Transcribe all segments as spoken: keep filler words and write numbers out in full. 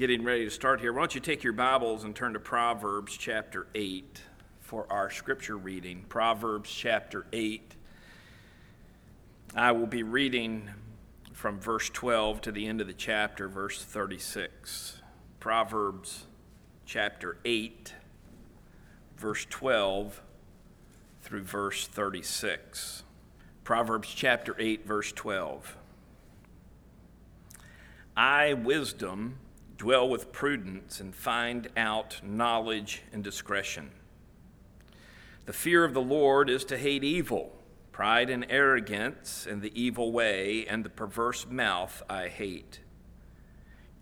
getting ready to start here, why don't you take your Bibles and turn to Proverbs chapter eight for our scripture reading. Proverbs chapter eight. I will be reading from verse twelve to the end of the chapter, verse thirty-six. Proverbs chapter eight, verse twelve through verse thirty-six. Proverbs chapter eight, verse twelve. I, wisdom, dwell with prudence and find out knowledge and discretion. The fear of the Lord is to hate evil, pride and arrogance and the evil way and the perverse mouth I hate.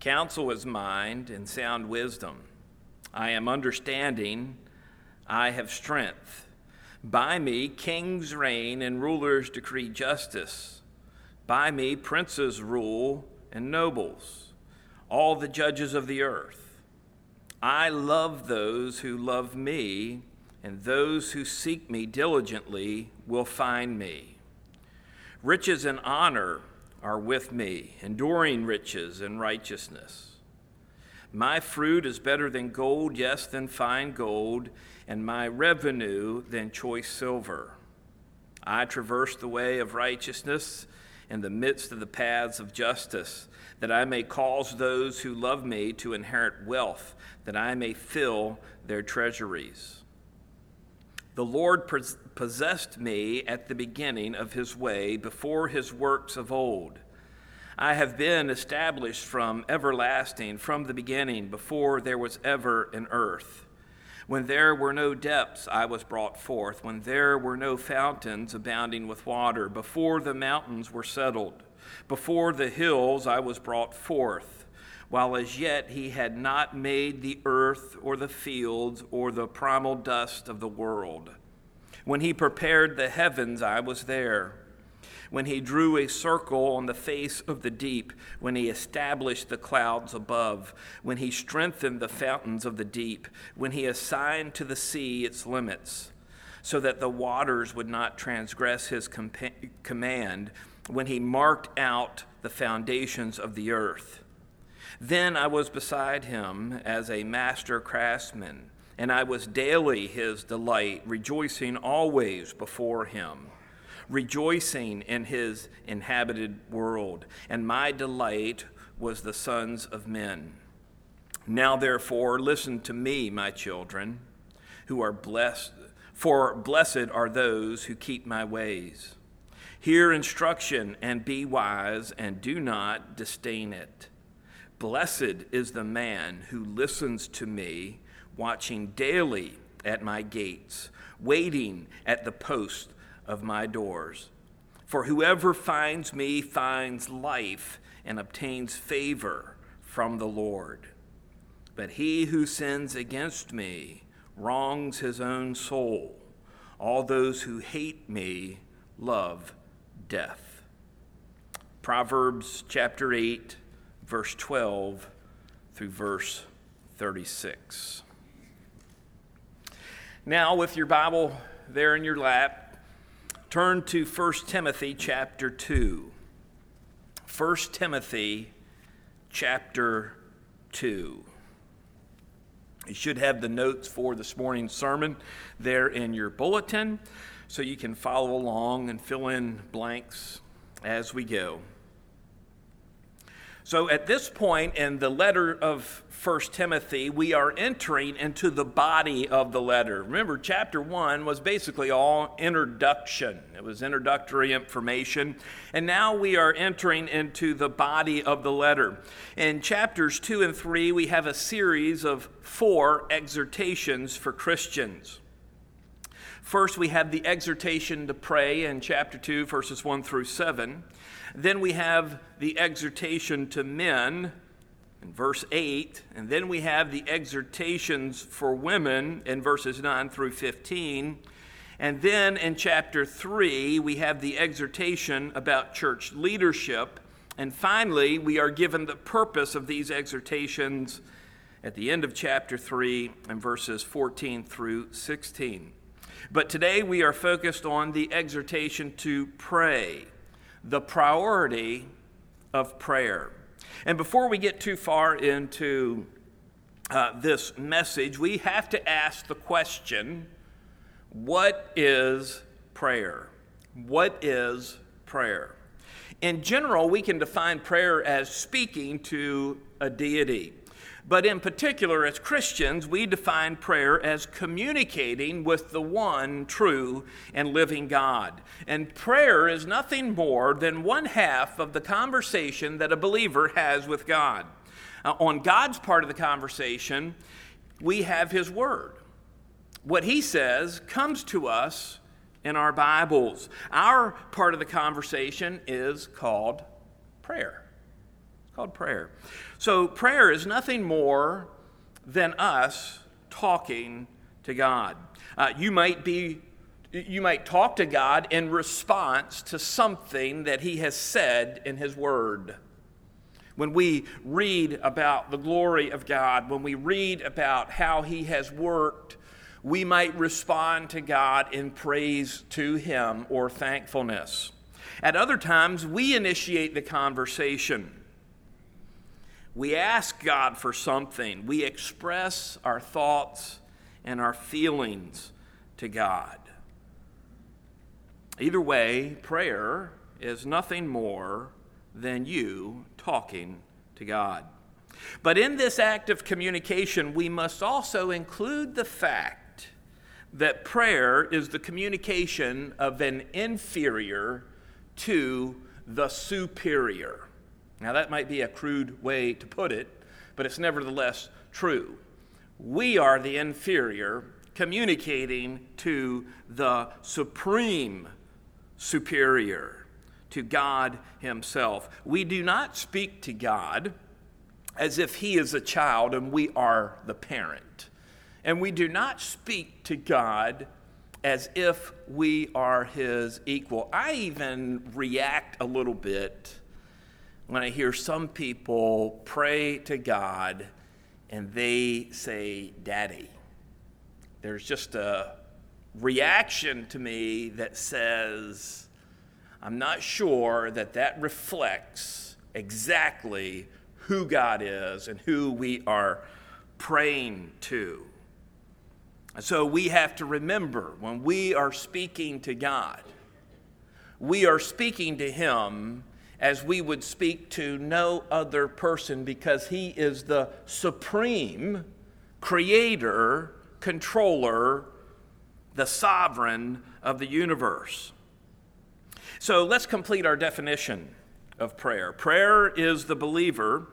Counsel is mine and sound wisdom. I am understanding, I have strength. By me kings reign and rulers decree justice. By me princes rule and nobles, all the judges of the earth. I love those who love me, and those who seek me diligently will find me. Riches and honor are with me, enduring riches and righteousness. My fruit is better than gold, yes, than fine gold, and my revenue than choice silver. I traverse the way of righteousness in the midst of the paths of justice, that I may cause those who love me to inherit wealth, that I may fill their treasuries. The Lord pos- possessed me at the beginning of his way, before his works of old. I have been established from everlasting, from the beginning, before there was ever an earth. When there were no depths, I was brought forth. When there were no fountains abounding with water, before the mountains were settled, before the hills, I was brought forth, while as yet he had not made the earth or the fields or the primal dust of the world. When he prepared the heavens, I was there. When he drew a circle on the face of the deep, when he established the clouds above, when he strengthened the fountains of the deep, when he assigned to the sea its limits, so that the waters would not transgress his compa- command, when he marked out the foundations of the earth. Then I was beside him as a master craftsman, and I was daily his delight, rejoicing always before him. Rejoicing in his inhabited world, and my delight was the sons of men. Now, therefore, listen to me, my children, who are blessed, for blessed are those who keep my ways. Hear instruction and be wise, and do not disdain it. Blessed is the man who listens to me, watching daily at my gates, waiting at the post of my doors. For whoever finds me finds life and obtains favor from the Lord. But he who sins against me wrongs his own soul. All those who hate me love death. Proverbs chapter eight, verse twelve through verse thirty-six. Now, with your Bible there in your lap, turn to First Timothy chapter two. First Timothy chapter two. You should have the notes for this morning's sermon there in your bulletin, so you can follow along and fill in blanks as we go. So at this point in the letter of First Timothy, we are entering into the body of the letter. Remember, chapter one was basically all introduction. It was introductory information. And now we are entering into the body of the letter. In chapters two and three, we have a series of four exhortations for Christians. First, we have the exhortation to pray in chapter two, verses one through seven. Then we have the exhortation to men in verse eight, and then we have the exhortations for women in verses nine through fifteen, and then in chapter three, we have the exhortation about church leadership, and finally, we are given the purpose of these exhortations at the end of chapter three and verses fourteen through sixteen. But today, we are focused on the exhortation to pray, the priority of prayer. And before we get too far into uh, this message, we have to ask the question, what is prayer? What is prayer? In general, we can define prayer as speaking to a deity. But in particular, as Christians, we define prayer as communicating with the one true and living God. And prayer is nothing more than one half of the conversation that a believer has with God. Uh, on God's part of the conversation, we have His Word. What He says comes to us in our Bibles. Our part of the conversation is called prayer. It's called prayer. So prayer is nothing more than us talking to God. Uh, you might be, you might talk to God in response to something that He has said in His Word. When we read about the glory of God, when we read about how He has worked, we might respond to God in praise to Him or thankfulness. At other times, we initiate the conversation. We ask God for something. We express our thoughts and our feelings to God. Either way, prayer is nothing more than you talking to God. But in this act of communication, we must also include the fact that prayer is the communication of an inferior to the superior. Now, that might be a crude way to put it, but it's nevertheless true. We are the inferior communicating to the supreme superior, to God Himself. We do not speak to God as if He is a child and we are the parent. And we do not speak to God as if we are His equal. I even react a little bit when I hear some people pray to God and they say, Daddy. There's just a reaction to me that says, I'm not sure that that reflects exactly who God is and who we are praying to. So we have to remember, when we are speaking to God, we are speaking to Him as we would speak to no other person, because He is the supreme creator, controller, the sovereign of the universe. So let's complete our definition of prayer. Prayer is the believer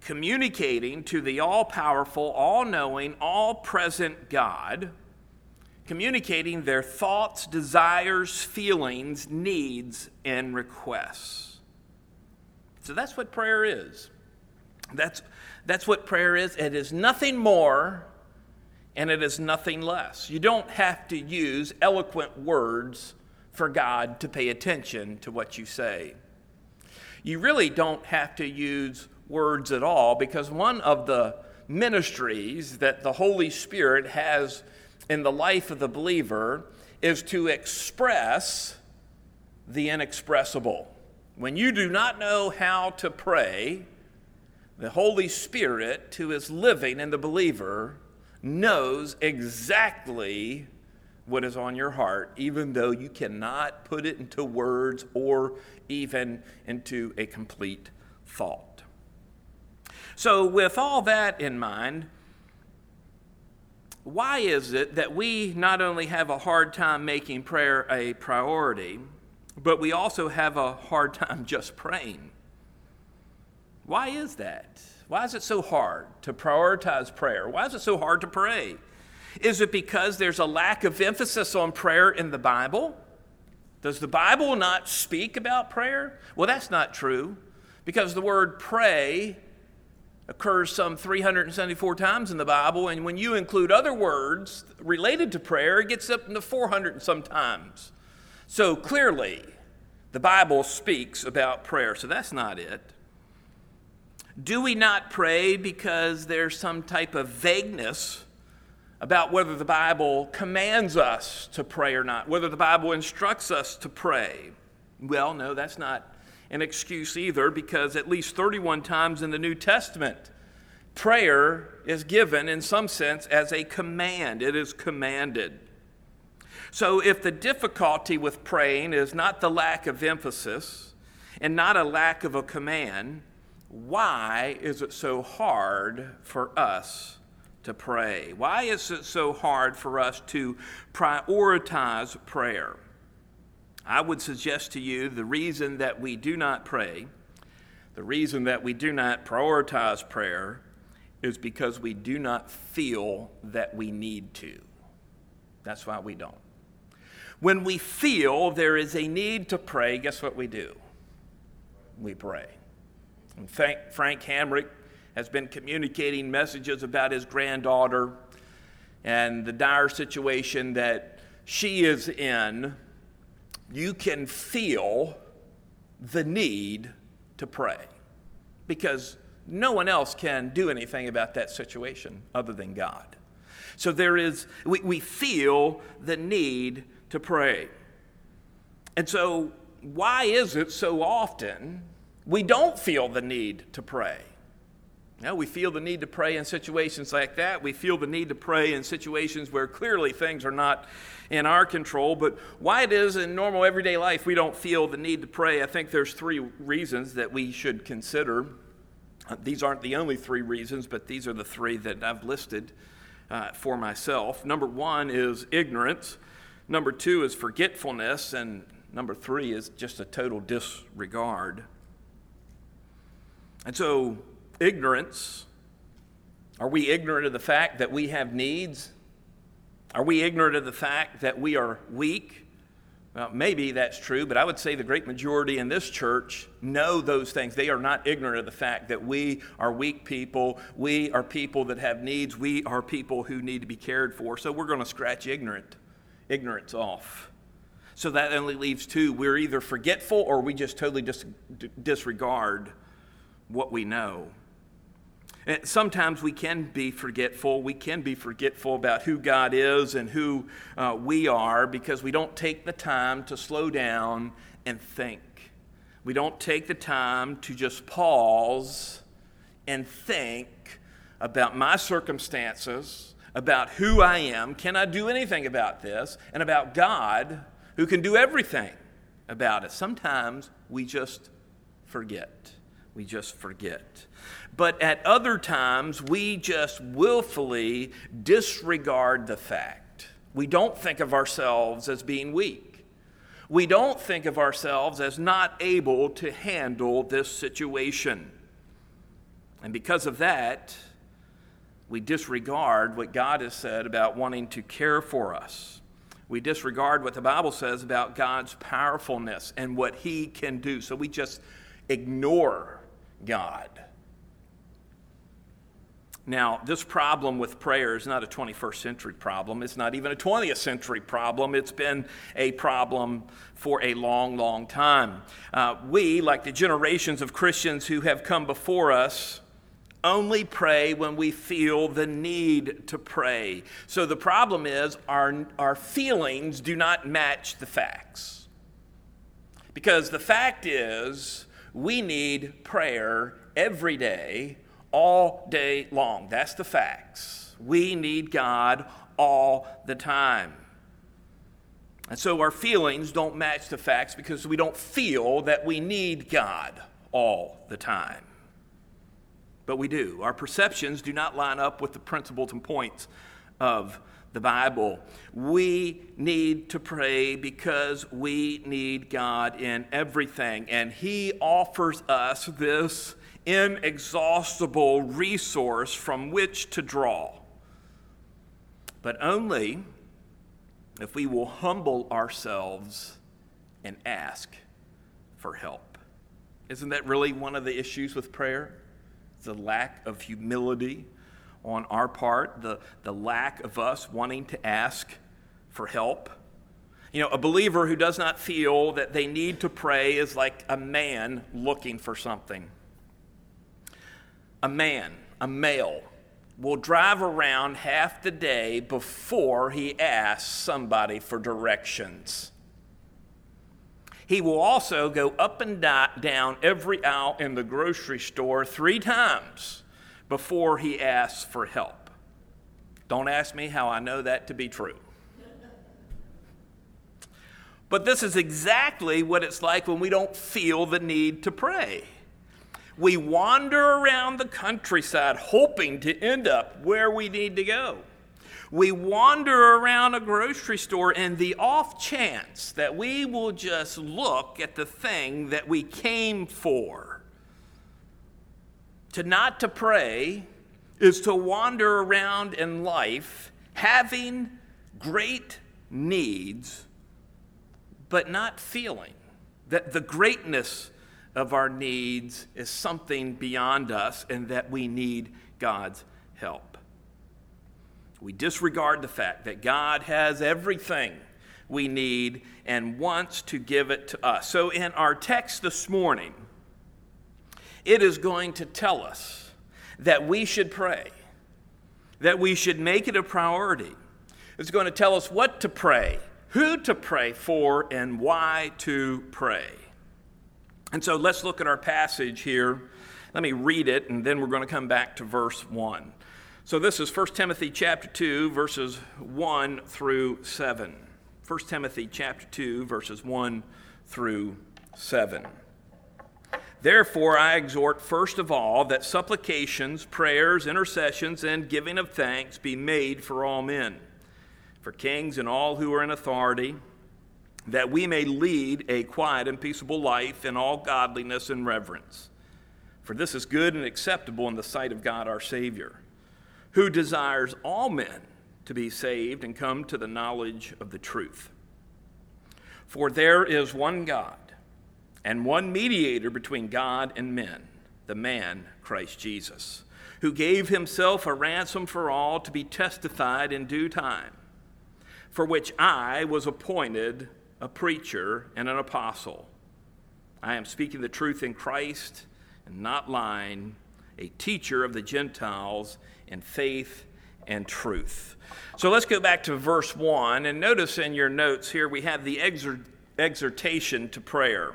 communicating to the all-powerful, all-knowing, all-present God, communicating their thoughts, desires, feelings, needs, and requests. So that's what prayer is. That's, that's what prayer is. It is nothing more, and it is nothing less. You don't have to use eloquent words for God to pay attention to what you say. You really don't have to use words at all, because one of the ministries that the Holy Spirit has in the life of the believer is to express the inexpressible. When you do not know how to pray, the Holy Spirit, who is living in the believer, knows exactly what is on your heart, even though you cannot put it into words or even into a complete thought. So with all that in mind, why is it that we not only have a hard time making prayer a priority, but we also have a hard time just praying? Why is that? Why is it so hard to prioritize prayer? Why is it so hard to pray? Is it because there's a lack of emphasis on prayer in the Bible? Does the Bible not speak about prayer? Well, that's not true, because the word pray occurs some three hundred seventy-four times in the Bible, and when you include other words related to prayer, it gets up into four hundred and some times. So clearly, the Bible speaks about prayer, so that's not it. Do we not pray because there's some type of vagueness about whether the Bible commands us to pray or not, whether the Bible instructs us to pray? Well, no, that's not an excuse either, because at least thirty-one times in the New Testament, prayer is given in some sense as a command. It is commanded. So if the difficulty with praying is not the lack of emphasis and not a lack of a command, why is it so hard for us to pray? Why is it so hard for us to prioritize prayer? I would suggest to you the reason that we do not pray, the reason that we do not prioritize prayer, is because we do not feel that we need to. That's why we don't. When we feel there is a need to pray, guess what we do? We pray. And Frank Hamrick has been communicating messages about his granddaughter and the dire situation that she is in. You can feel the need to pray because no one else can do anything about that situation other than God. So there is, we, we feel the need to pray. And so why is it so often we don't feel the need to pray? Now, we feel the need to pray in situations like that. We feel the need to pray in situations where clearly things are not in our control. But why it is in normal everyday life we don't feel the need to pray, I think there's three reasons that we should consider. These aren't the only three reasons, but these are the three that I've listed uh, for myself. Number one is ignorance. Number two is forgetfulness. And number three is just a total disregard. And so, ignorance. Are we ignorant of the fact that we have needs? Are we ignorant of the fact that we are weak? Well, maybe that's true, but I would say the great majority in this church know those things. They are not ignorant of the fact that we are weak people. We are people that have needs. We are people who need to be cared for. So we're going to scratch ignorant, ignorance off. So that only leaves two. We're either forgetful or we just totally dis- disregard what we know. And sometimes we can be forgetful. We can be forgetful about who God is and who uh, we are because we don't take the time to slow down and think. We don't take the time to just pause and think about my circumstances, about who I am, can I do anything about this, and about God who can do everything about it. Sometimes we just forget. We just forget. But at other times, we just willfully disregard the fact. We don't think of ourselves as being weak. We don't think of ourselves as not able to handle this situation. And because of that, we disregard what God has said about wanting to care for us. We disregard what the Bible says about God's powerfulness and what He can do. So we just ignore God. Now, this problem with prayer is not a twenty-first century problem. It's not even a twentieth century problem. It's been a problem for a long, long time. Uh, we, like the generations of Christians who have come before us, only pray when we feel the need to pray. So the problem is our, our feelings do not match the facts. Because the fact is, we need prayer every day, all day long. That's the facts. We need God all the time. And so our feelings don't match the facts because we don't feel that we need God all the time. But we do. Our perceptions do not line up with the principles and points of the Bible. We need to pray because we need God in everything, and He offers us this inexhaustible resource from which to draw. But only if we will humble ourselves and ask for help. Isn't that really one of the issues with prayer? The lack of humility on our part, the, the lack of us wanting to ask for help. You know, a believer who does not feel that they need to pray is like a man looking for something. A man, a male, will drive around half the day before he asks somebody for directions. he will also go up and down every aisle in the grocery store three times before he asks for help. Don't ask me how I know that to be true. But this is exactly what it's like when we don't feel the need to pray. We wander around the countryside hoping to end up where we need to go. We wander around a grocery store in the off chance that we will just look at the thing that we came for. To not to pray is to wander around in life having great needs, but not feeling that the greatness of our needs is something beyond us and that we need God's help. We disregard the fact that God has everything we need and wants to give it to us. So in our text this morning, it is going to tell us that we should pray, that we should make it a priority. It's going to tell us what to pray, who to pray for, and why to pray. And so let's look at our passage here. Let me read it, and then we're going to come back to verse one. So this is First Timothy chapter two, verses one through seven. First Timothy chapter two, verses one through seven. Therefore I exhort first of all that supplications, prayers, intercessions, and giving of thanks be made for all men, for kings and all who are in authority, that we may lead a quiet and peaceable life in all godliness and reverence. For this is good and acceptable in the sight of God our Savior, who desires all men to be saved and come to the knowledge of the truth. For there is one God, and one mediator between God and men, the man Christ Jesus, who gave himself a ransom for all to be testified in due time, for which I was appointed a preacher and an apostle. I am speaking the truth in Christ and not lying, a teacher of the Gentiles in faith and truth. So let's go back to verse one, and notice in your notes here we have the exhort- exhortation to prayer.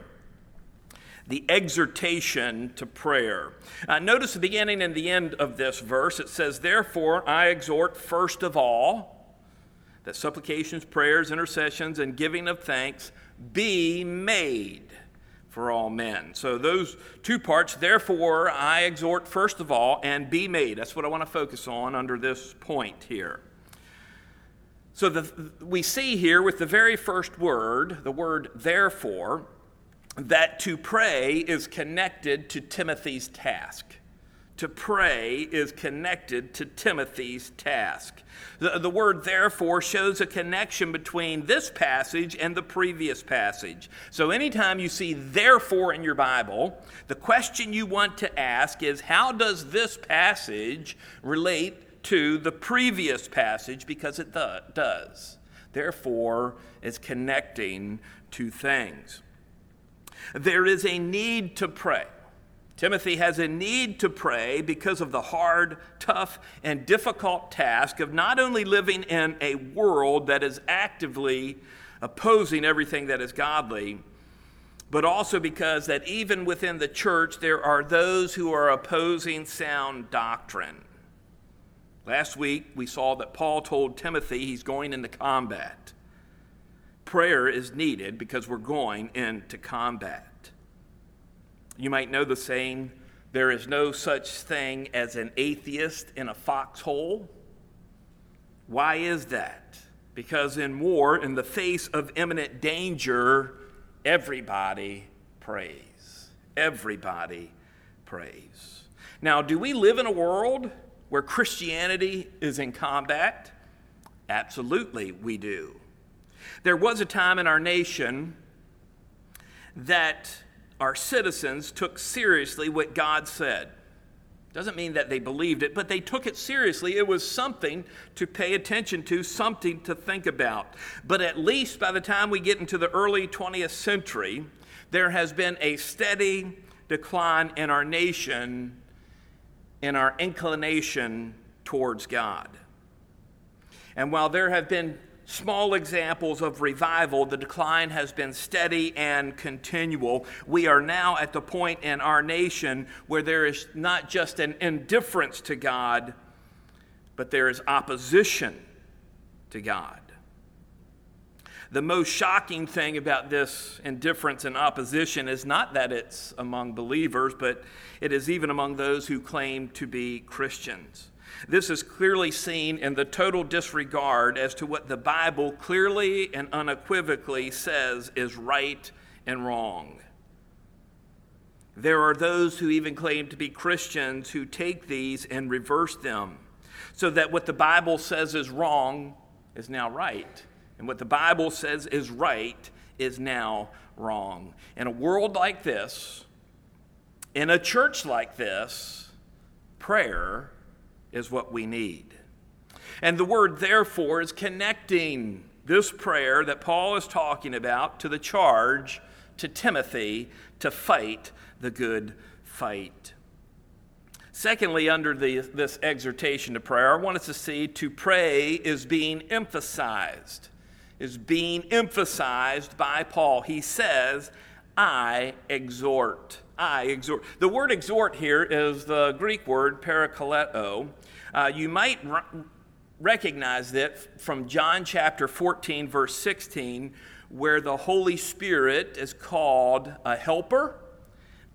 The exhortation to prayer. Uh, notice the beginning and the end of this verse. It says, therefore I exhort first of all that supplications, prayers, intercessions, and giving of thanks be made for all men. So those two parts, therefore, I exhort first of all, and be made. That's what I want to focus on under this point here. So the, we see here with the very first word, the word therefore, that to pray is connected to Timothy's task. To pray is connected to Timothy's task. The, the word therefore shows a connection between this passage and the previous passage. So anytime you see therefore in your Bible, the question you want to ask is, how does this passage relate to the previous passage? Because it th- does. Therefore, it's connecting two things. There is a need to pray. Timothy has a need to pray because of the hard, tough, and difficult task of not only living in a world that is actively opposing everything that is godly, but also because that even within the church, there are those who are opposing sound doctrine. Last week, we saw that Paul told Timothy he's going into combat. Prayer is needed because we're going into combat. You might know the saying, there is no such thing as an atheist in a foxhole. Why is that? Because in war, in the face of imminent danger, everybody prays. Everybody prays. Now, do we live in a world where Christianity is in combat? Absolutely, we do. There was a time in our nation that our citizens took seriously what God said. Doesn't mean that they believed it, but they took it seriously. It was something to pay attention to, something to think about. But at least by the time we get into the early twentieth century, there has been a steady decline in our nation, in our inclination towards God. And while there have been small examples of revival, the decline has been steady and continual. We are now at the point in our nation where there is not just an indifference to God, but there is opposition to God. The most shocking thing about this indifference and opposition is not that it's among believers, but it is even among those who claim to be Christians. This is clearly seen in the total disregard as to what the Bible clearly and unequivocally says is right and wrong. There are those who even claim to be Christians who take these and reverse them, so that what the Bible says is wrong is now right, and what the Bible says is right is now wrong. In a world like this, in a church like this, prayer is what we need. And the word therefore is connecting this prayer that Paul is talking about to the charge to Timothy to fight the good fight. Secondly, under the, this exhortation to prayer, I want us to see to pray is being emphasized, is being emphasized by Paul. He says, I exhort. I exhort. The word exhort here is the Greek word parakaleo. Uh, you might r- recognize that from John chapter fourteen, verse sixteen, where the Holy Spirit is called a helper.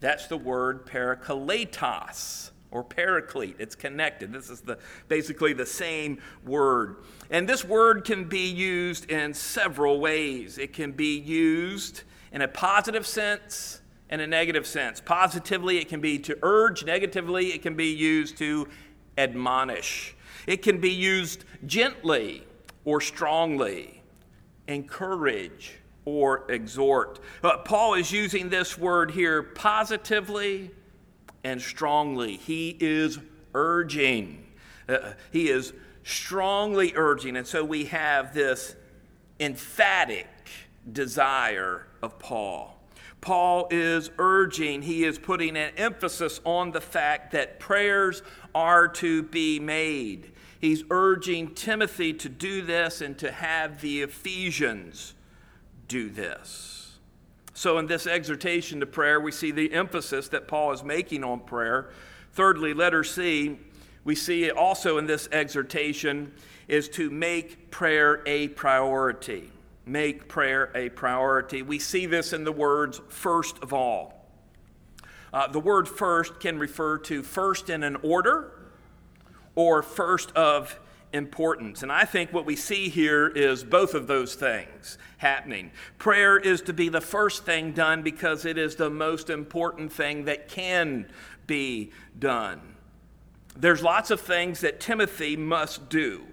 That's the word parakletos or paraclete. It's connected. This is the basically the same word. And this word can be used in several ways. It can be used in a positive sense, in a negative sense. Positively, it can be to urge. Negatively, it can be used to admonish. It can be used gently or strongly, encourage or exhort. But Paul is using this word here positively and strongly. He is urging. Uh, he is strongly urging. And so we have this emphatic desire of Paul. Paul is urging, he is putting an emphasis on the fact that prayers are to be made. He's urging Timothy to do this and to have the Ephesians do this. So in this exhortation to prayer, we see the emphasis that Paul is making on prayer. Thirdly, letter C, we see it also in this exhortation is to make prayer a priority. Make prayer a priority. We see this in the words first of all. Uh, the word first can refer to first in an order or first of importance. And I think what we see here is both of those things happening. Prayer is to be the first thing done because it is the most important thing that can be done. There's lots of things that Timothy must do.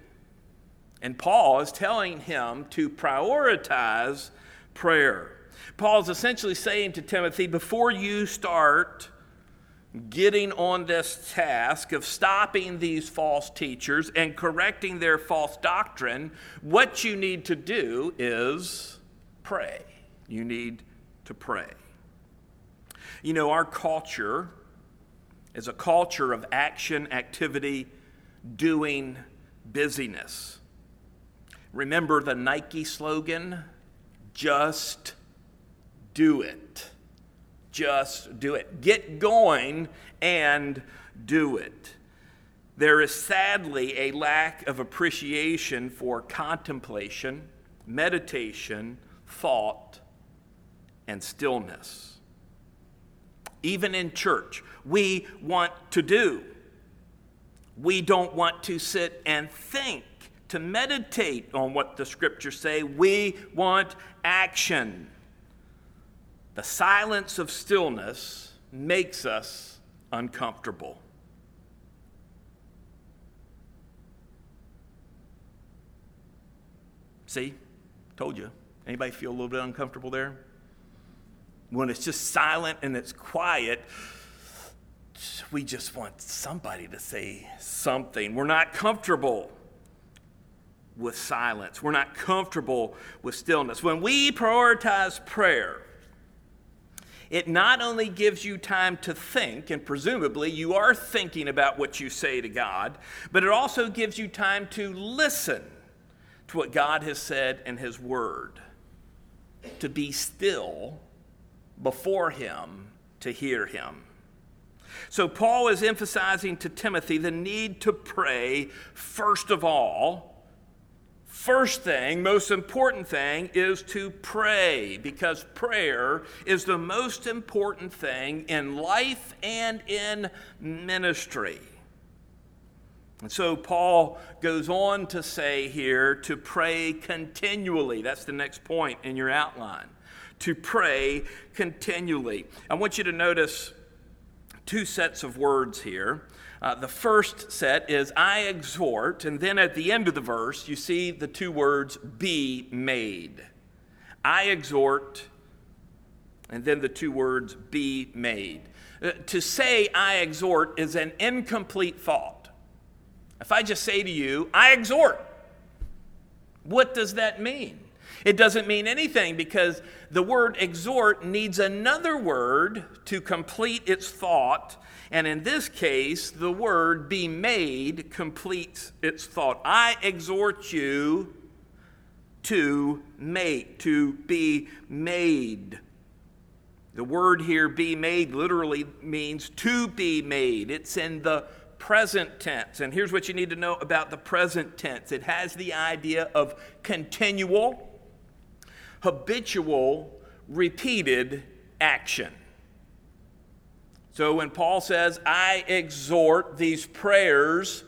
And Paul is telling him to prioritize prayer. Paul's essentially saying to Timothy, before you start getting on this task of stopping these false teachers and correcting their false doctrine, what you need to do is pray. You need to pray. You know, our culture is a culture of action, activity, doing, busyness. Remember the Nike slogan, just do it. Just do it. Get going and do it. There is sadly a lack of appreciation for contemplation, meditation, thought, and stillness. Even in church, we want to do. We don't want to sit and think, to meditate on what the scriptures say. We want action. The silence of stillness makes us uncomfortable. See? Told you. Anybody feel a little bit uncomfortable there? When it's just silent and it's quiet, we just want somebody to say something. We're not comfortable with silence. We're not comfortable with stillness. When we prioritize prayer, it not only gives you time to think, and presumably you are thinking about what you say to God, but it also gives you time to listen to what God has said in his word, to be still before him, to hear him. So Paul is emphasizing to Timothy the need to pray first of all. First thing, most important thing, is to pray, because prayer is the most important thing in life and in ministry. And so Paul goes on to say here to pray continually. That's the next point in your outline. To pray continually. I want you to notice two sets of words here. Uh, the first set is I exhort, and then at the end of the verse, you see the two words be made. I exhort, and then the two words be made. Uh, to say I exhort is an incomplete thought. If I just say to you, I exhort, what does that mean? It doesn't mean anything, because the word exhort needs another word to complete its thought. And in this case, the word be made completes its thought. I exhort you to make, to be made. The word here, be made, literally means to be made. It's in the present tense. And here's what you need to know about the present tense. It has the idea of continual, habitual, repeated action. So when Paul says, I exhort these prayers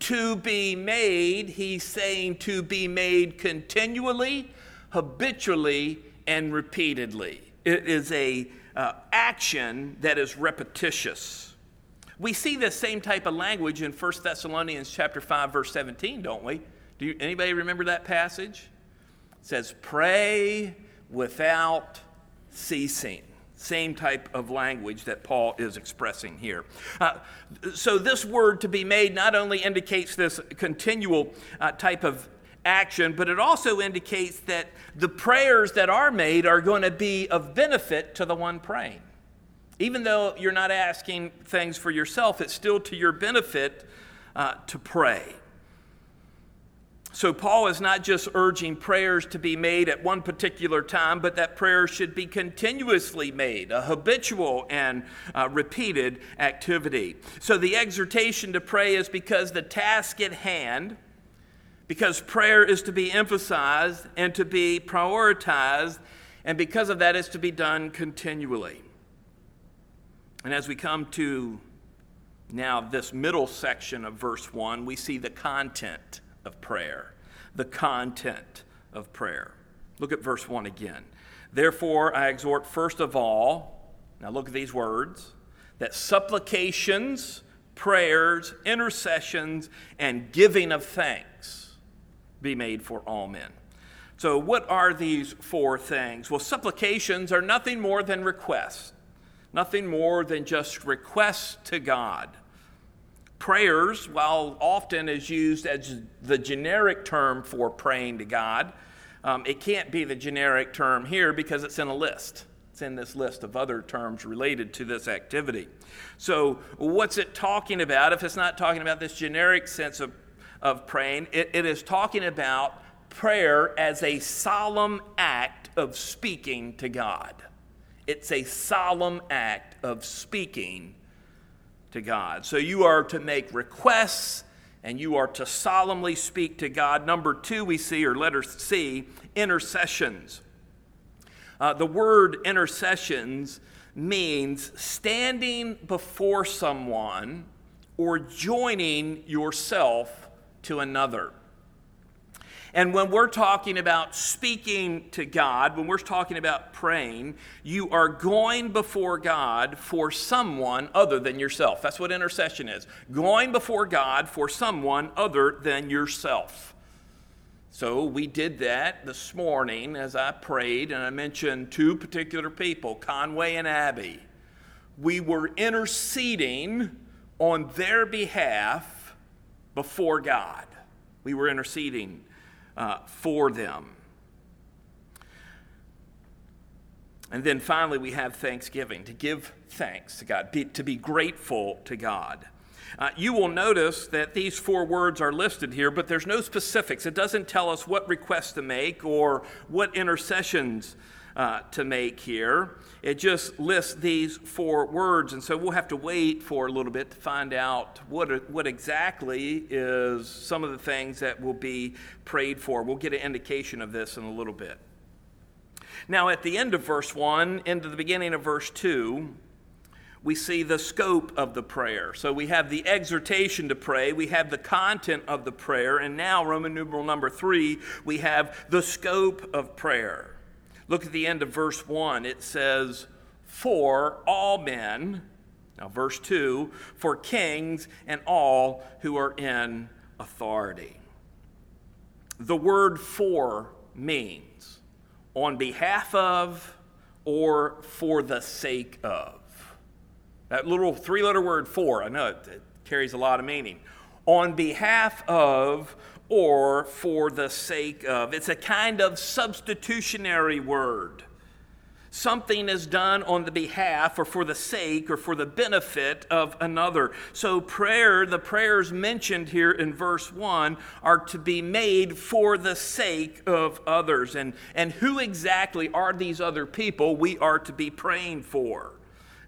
to be made, he's saying to be made continually, habitually, and repeatedly. It is a uh, action that is repetitious. We see this same type of language in First Thessalonians chapter five, verse seventeen, don't we? Do you, anybody remember that passage? It says, pray without ceasing. Same type of language that Paul is expressing here. Uh, so this word to be made not only indicates this continual uh, type of action, but it also indicates that the prayers that are made are going to be of benefit to the one praying. Even though you're not asking things for yourself, it's still to your benefit uh, to pray. So Paul is not just urging prayers to be made at one particular time, but that prayer should be continuously made, a habitual and uh, repeated activity. So the exhortation to pray is because the task at hand, because prayer is to be emphasized and to be prioritized, and because of that, it's to be done continually. And as we come to now this middle section of verse one, we see the content of prayer, the content of prayer. Look at verse one again. Therefore, I exhort first of all, now look at these words, that supplications, prayers, intercessions, and giving of thanks be made for all men. So what are these four things? Well, supplications are nothing more than requests, nothing more than just requests to God. Prayers, while often is used as the generic term for praying to God, um, it can't be the generic term here because it's in a list. It's in this list of other terms related to this activity. So what's it talking about? If it's not talking about this generic sense of, of praying, it, it is talking about prayer as a solemn act of speaking to God. It's a solemn act of speaking to God. So you are to make requests and you are to solemnly speak to God. Number two, we see, or letter C, intercessions. Uh, the word intercessions means standing before someone or joining yourself to another. And when we're talking about speaking to God, when we're talking about praying, you are going before God for someone other than yourself. That's what intercession is. Going before God for someone other than yourself. So we did that this morning as I prayed, and I mentioned two particular people, Conway and Abby. We were interceding on their behalf before God. We were interceding Uh, for them. And then finally, we have thanksgiving, to give thanks to God, be, to be grateful to God. Uh, you will notice that these four words are listed here, but there's no specifics. It doesn't tell us what requests to make or what intercessions uh, to make here. It just lists these four words, and so we'll have to wait for a little bit to find out what, what exactly is some of the things that will be prayed for. We'll get an indication of this in a little bit. Now, at the end of verse one, into the beginning of verse two, we see the scope of the prayer. So we have the exhortation to pray, we have the content of the prayer, and now, Roman numeral number three, we have the scope of prayer. Look at the end of verse one. It says, for all men. Now, verse two, for kings and all who are in authority. The word for means on behalf of or for the sake of. That little three-letter word, for, I know it, it carries a lot of meaning. On behalf of or for the sake of. It's a kind of substitutionary word. Something is done on the behalf or for the sake or for the benefit of another. So prayer, the prayers mentioned here in verse one, are to be made for the sake of others. And, and who exactly are these other people we are to be praying for?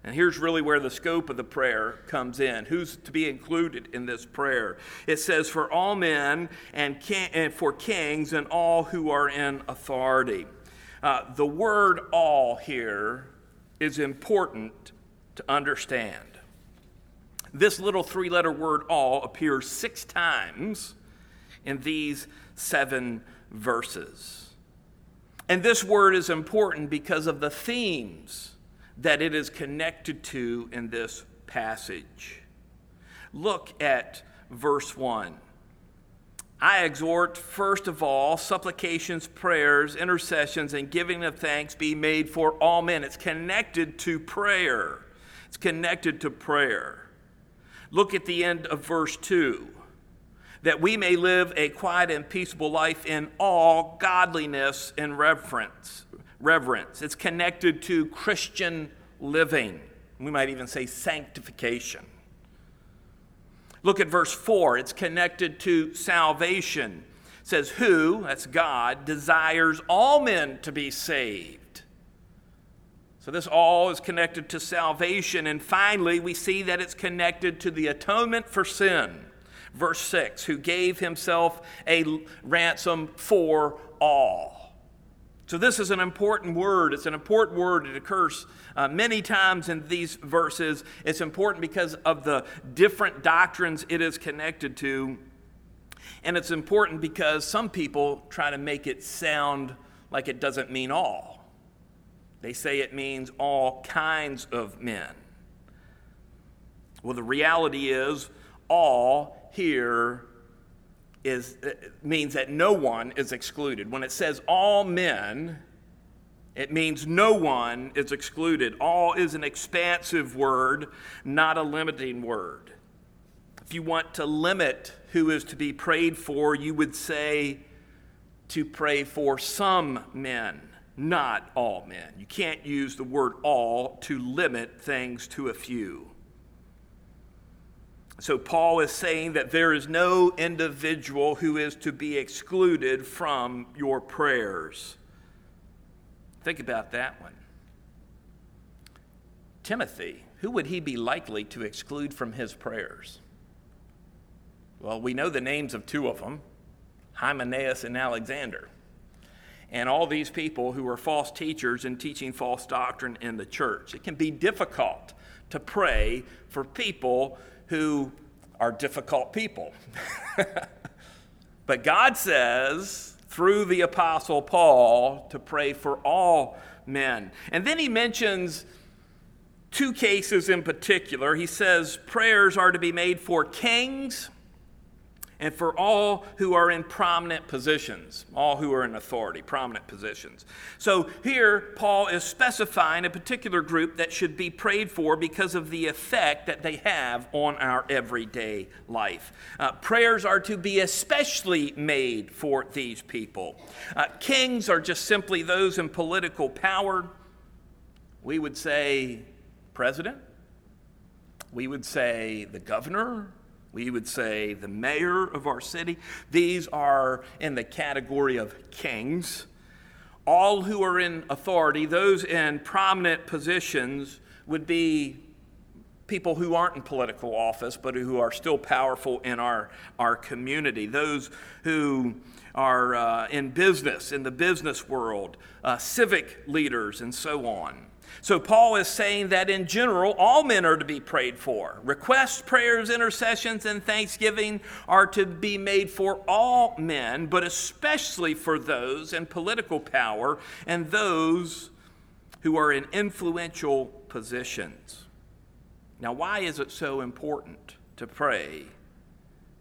And here's really where the scope of the prayer comes in. Who's to be included in this prayer? It says, for all men and, king, and for kings and all who are in authority. Uh, the word all here is important to understand. This little three-letter word all appears six times in these seven verses. And this word is important because of the themes that it is connected to in this passage. Look at verse one. I exhort, first of all, supplications, prayers, intercessions, and giving of thanks be made for all men. It's connected to prayer. It's connected to prayer. Look at the end of verse two. That we may live a quiet and peaceable life in all godliness and reverence. Reverence. It's connected to Christian living. We might even say sanctification. Look at verse four. It's connected to salvation. It says, who, that's God, desires all men to be saved. So this all is connected to salvation. And finally, we see that it's connected to the atonement for sin. Verse six, who gave himself a ransom for all. So this is an important word. It's an important word. It occurs uh, many times in these verses. It's important because of the different doctrines it is connected to. And it's important because some people try to make it sound like it doesn't mean all. They say it means all kinds of men. Well, the reality is all here Is, means that no one is excluded. When it says all men, it means no one is excluded. All is an expansive word, not a limiting word. If you want to limit who is to be prayed for, you would say to pray for some men, not all men. You can't use the word all to limit things to a few. So Paul is saying that there is no individual who is to be excluded from your prayers. Think about that one. Timothy, who would he be likely to exclude from his prayers? Well, we know the names of two of them, Hymenaeus and Alexander, and all these people who are false teachers and teaching false doctrine in the church. It can be difficult to pray for people who are difficult people. But God says, through the Apostle Paul, to pray for all men. And then he mentions two cases in particular. He says prayers are to be made for kings and for all who are in prominent positions, all who are in authority, prominent positions. So here, Paul is specifying a particular group that should be prayed for because of the effect that they have on our everyday life. Uh, prayers are to be especially made for these people. Uh, kings are just simply those in political power. We would say president. we would say the governor, we would say the mayor of our city. These are in the category of kings. All who are in authority, those in prominent positions, would be people who aren't in political office, but who are still powerful in our, our community. Those who are uh, in business, in the business world, uh, civic leaders, and so on. So Paul is saying that in general, all men are to be prayed for. Requests, prayers, intercessions, and thanksgiving are to be made for all men, but especially for those in political power and those who are in influential positions. Now, why is it so important to pray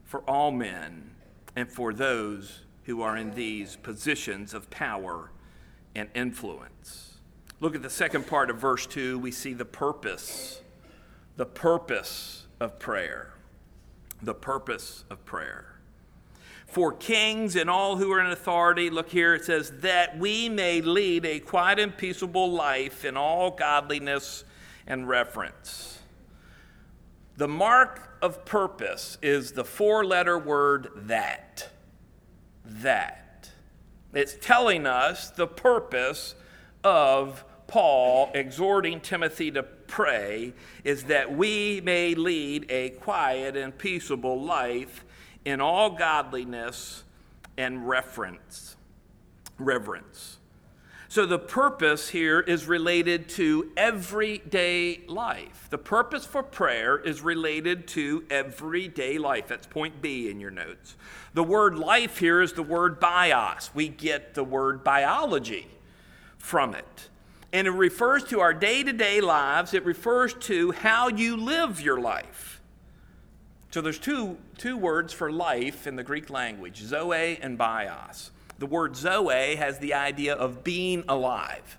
for all men and for those who are in these positions of power and influence? Look at the second part of verse two. We see the purpose, the purpose of prayer, the purpose of prayer. For kings and all who are in authority, look here, it says, that we may lead a quiet and peaceable life in all godliness and reverence. The mark of purpose is the four-letter word that. That. It's telling us the purpose of Paul exhorting Timothy to pray is that we may lead a quiet and peaceable life in all godliness and reverence. Reverence. So the purpose here is related to everyday life. The purpose for prayer is related to everyday life. That's point B in your notes. The word life here is the word bios. We get the word biology from it. And it refers to our day-to-day lives. It refers to how you live your life. So there's two, two words for life in the Greek language, zoe and bios. The word zoe has the idea of being alive.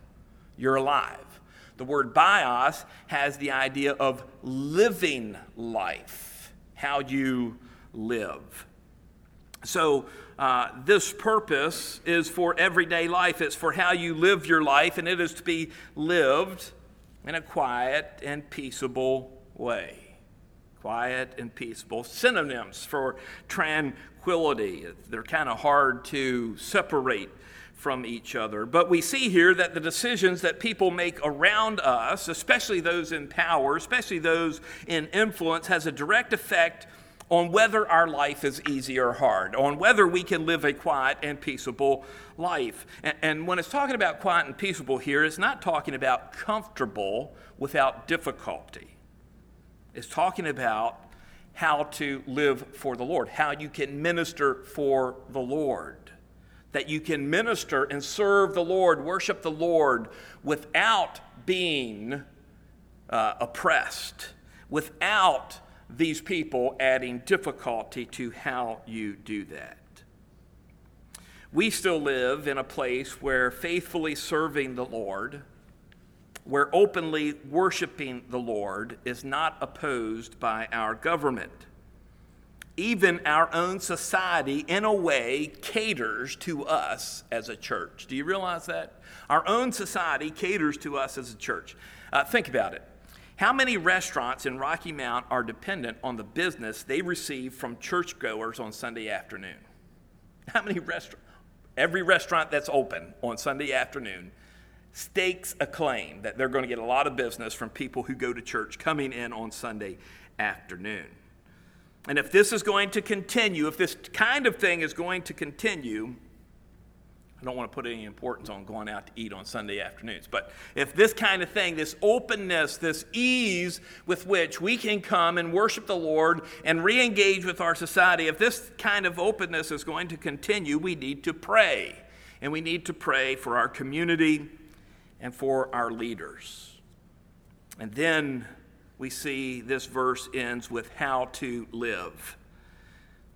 You're alive. The word bios has the idea of living life, how you live. So uh, this purpose is for everyday life. It's for how you live your life, and it is to be lived in a quiet and peaceable way. Quiet and peaceable. Synonyms for tranquility. They're kind of hard to separate from each other. But we see here that the decisions that people make around us, especially those in power, especially those in influence, has a direct effect on whether our life is easy or hard, on whether we can live a quiet and peaceable life. And, and when it's talking about quiet and peaceable here, it's not talking about comfortable without difficulty. It's talking about how to live for the Lord, how you can minister for the Lord, that you can minister and serve the Lord, worship the Lord without being uh, oppressed, without these people adding difficulty to how you do that. We still live in a place where faithfully serving the Lord, where openly worshiping the Lord is not opposed by our government. Even our own society, in a way, caters to us as a church. Do you realize that? Our own society caters to us as a church. Uh, think about it. How many restaurants in Rocky Mount are dependent on the business they receive from churchgoers on Sunday afternoon? How many restaurants? Every restaurant that's open on Sunday afternoon stakes a claim that they're going to get a lot of business from people who go to church coming in on Sunday afternoon. And if this is going to continue, if this kind of thing is going to continue, I don't want to put any importance on going out to eat on Sunday afternoons. But if this kind of thing, this openness, this ease with which we can come and worship the Lord and re-engage with our society, if this kind of openness is going to continue, we need to pray. And we need to pray for our community and for our leaders. And then we see this verse ends with how to live.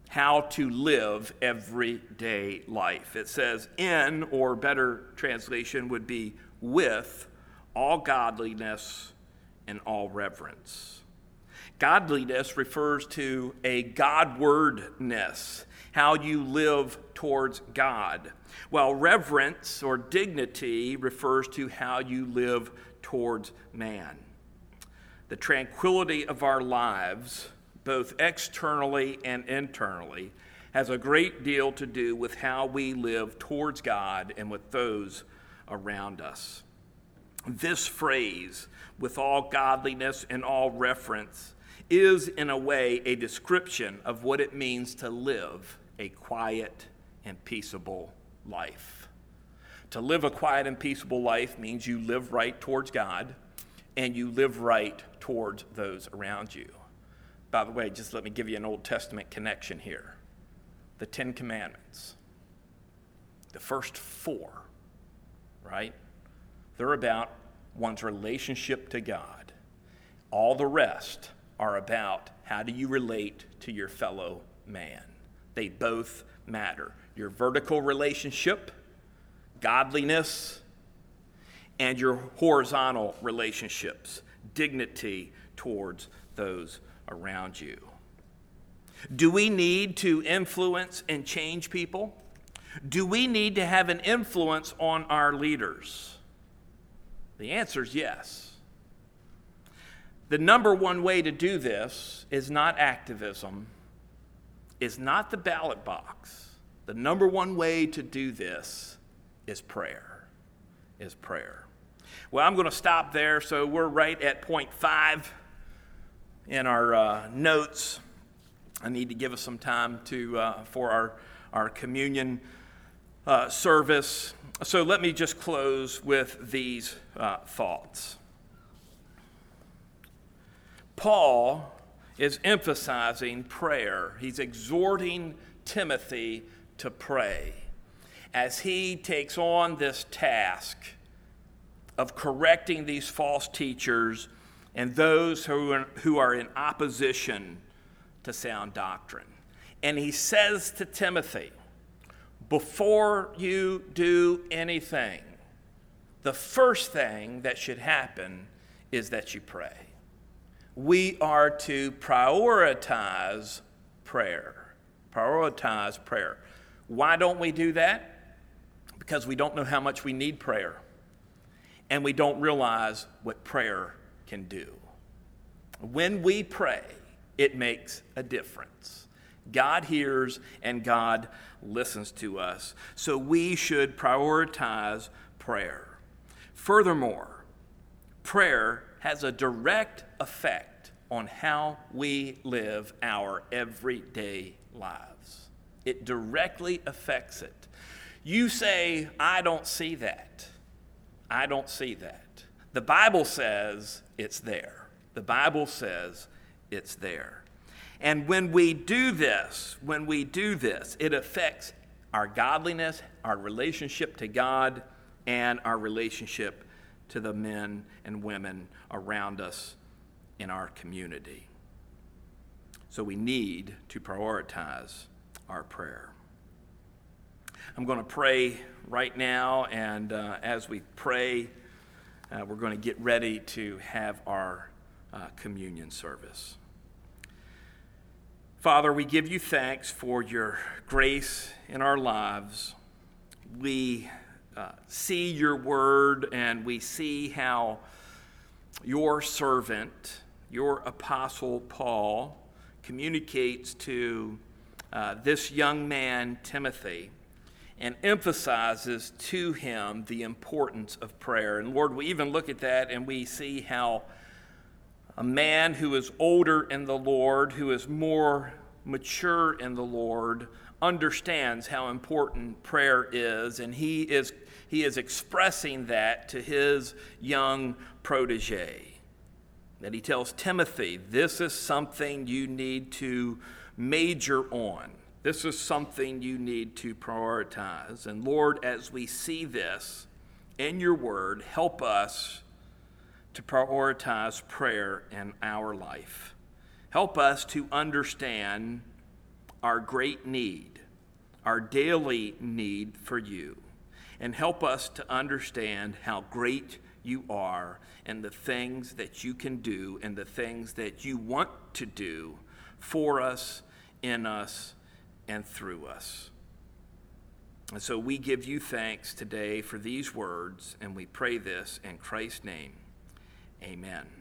How to live everyday life. It says in, or better translation would be with, all godliness and all reverence. Godliness refers to a Godwardness, how you live towards God, while reverence or dignity refers to how you live towards man. the tranquility of our lives, both externally and internally, has a great deal to do with how we live towards God and with those around us. This phrase, with all godliness and all reverence, is in a way a description of what it means to live a quiet and peaceable life. To live a quiet and peaceable life means you live right towards God and you live right towards those around you. By the way, just let me give you an Old Testament connection here. The Ten Commandments, the first four, right? They're about one's relationship to God. All the rest are about how do you relate to your fellow man. They both matter. Your vertical relationship, godliness, and your horizontal relationships, dignity towards those around you. Do we need to influence and change people? Do we need to have an influence on our leaders? The answer is yes. The number one way to do this is not activism, is not the ballot box. The number one way to do this is prayer, is prayer. Well, I'm going to stop there, so we're right at point five in our uh, notes. I need to give us some time to uh, for our, our communion uh, service. So let me just close with these uh, thoughts. Paul is emphasizing prayer. He's exhorting Timothy to pray as he takes on this task of correcting these false teachers and those who are, who are in opposition to sound doctrine. And he says to Timothy, before you do anything, the first thing that should happen is that you pray. We are to prioritize prayer. Prioritize prayer. Why don't we do that? Because we don't know how much we need prayer, and we don't realize what prayer can do. When we pray, it makes a difference. God hears and God listens to us. So we should prioritize prayer. Furthermore, prayer has a direct effect on how we live our everyday lives. It directly affects it. You say, I don't see that. I don't see that. The Bible says it's there. The Bible says it's there. And when we do this, when we do this, it affects our godliness, our relationship to God, and our relationship to the men and women around us in our community. So we need to prioritize our prayer. I'm going to pray right now, and uh, as we pray, uh, we're going to get ready to have our uh, communion service. Father, we give you thanks for your grace in our lives. We uh, see your word, and we see how your servant, your apostle Paul, communicates to uh, this young man, Timothy, and emphasizes to him the importance of prayer. And Lord, we even look at that and we see how a man who is older in the Lord, who is more mature in the Lord, understands how important prayer is, and he is he is expressing that to his young protege. That he tells Timothy, this is something you need to major on. This is something you need to prioritize. And Lord, as we see this in your word, help us to prioritize prayer in our life. Help us to understand our great need, our daily need for you, and help us to understand how great you are and the things that you can do and the things that you want to do for us, in us, and through us. And so we give you thanks today for these words, and we pray this in Christ's name. Amen.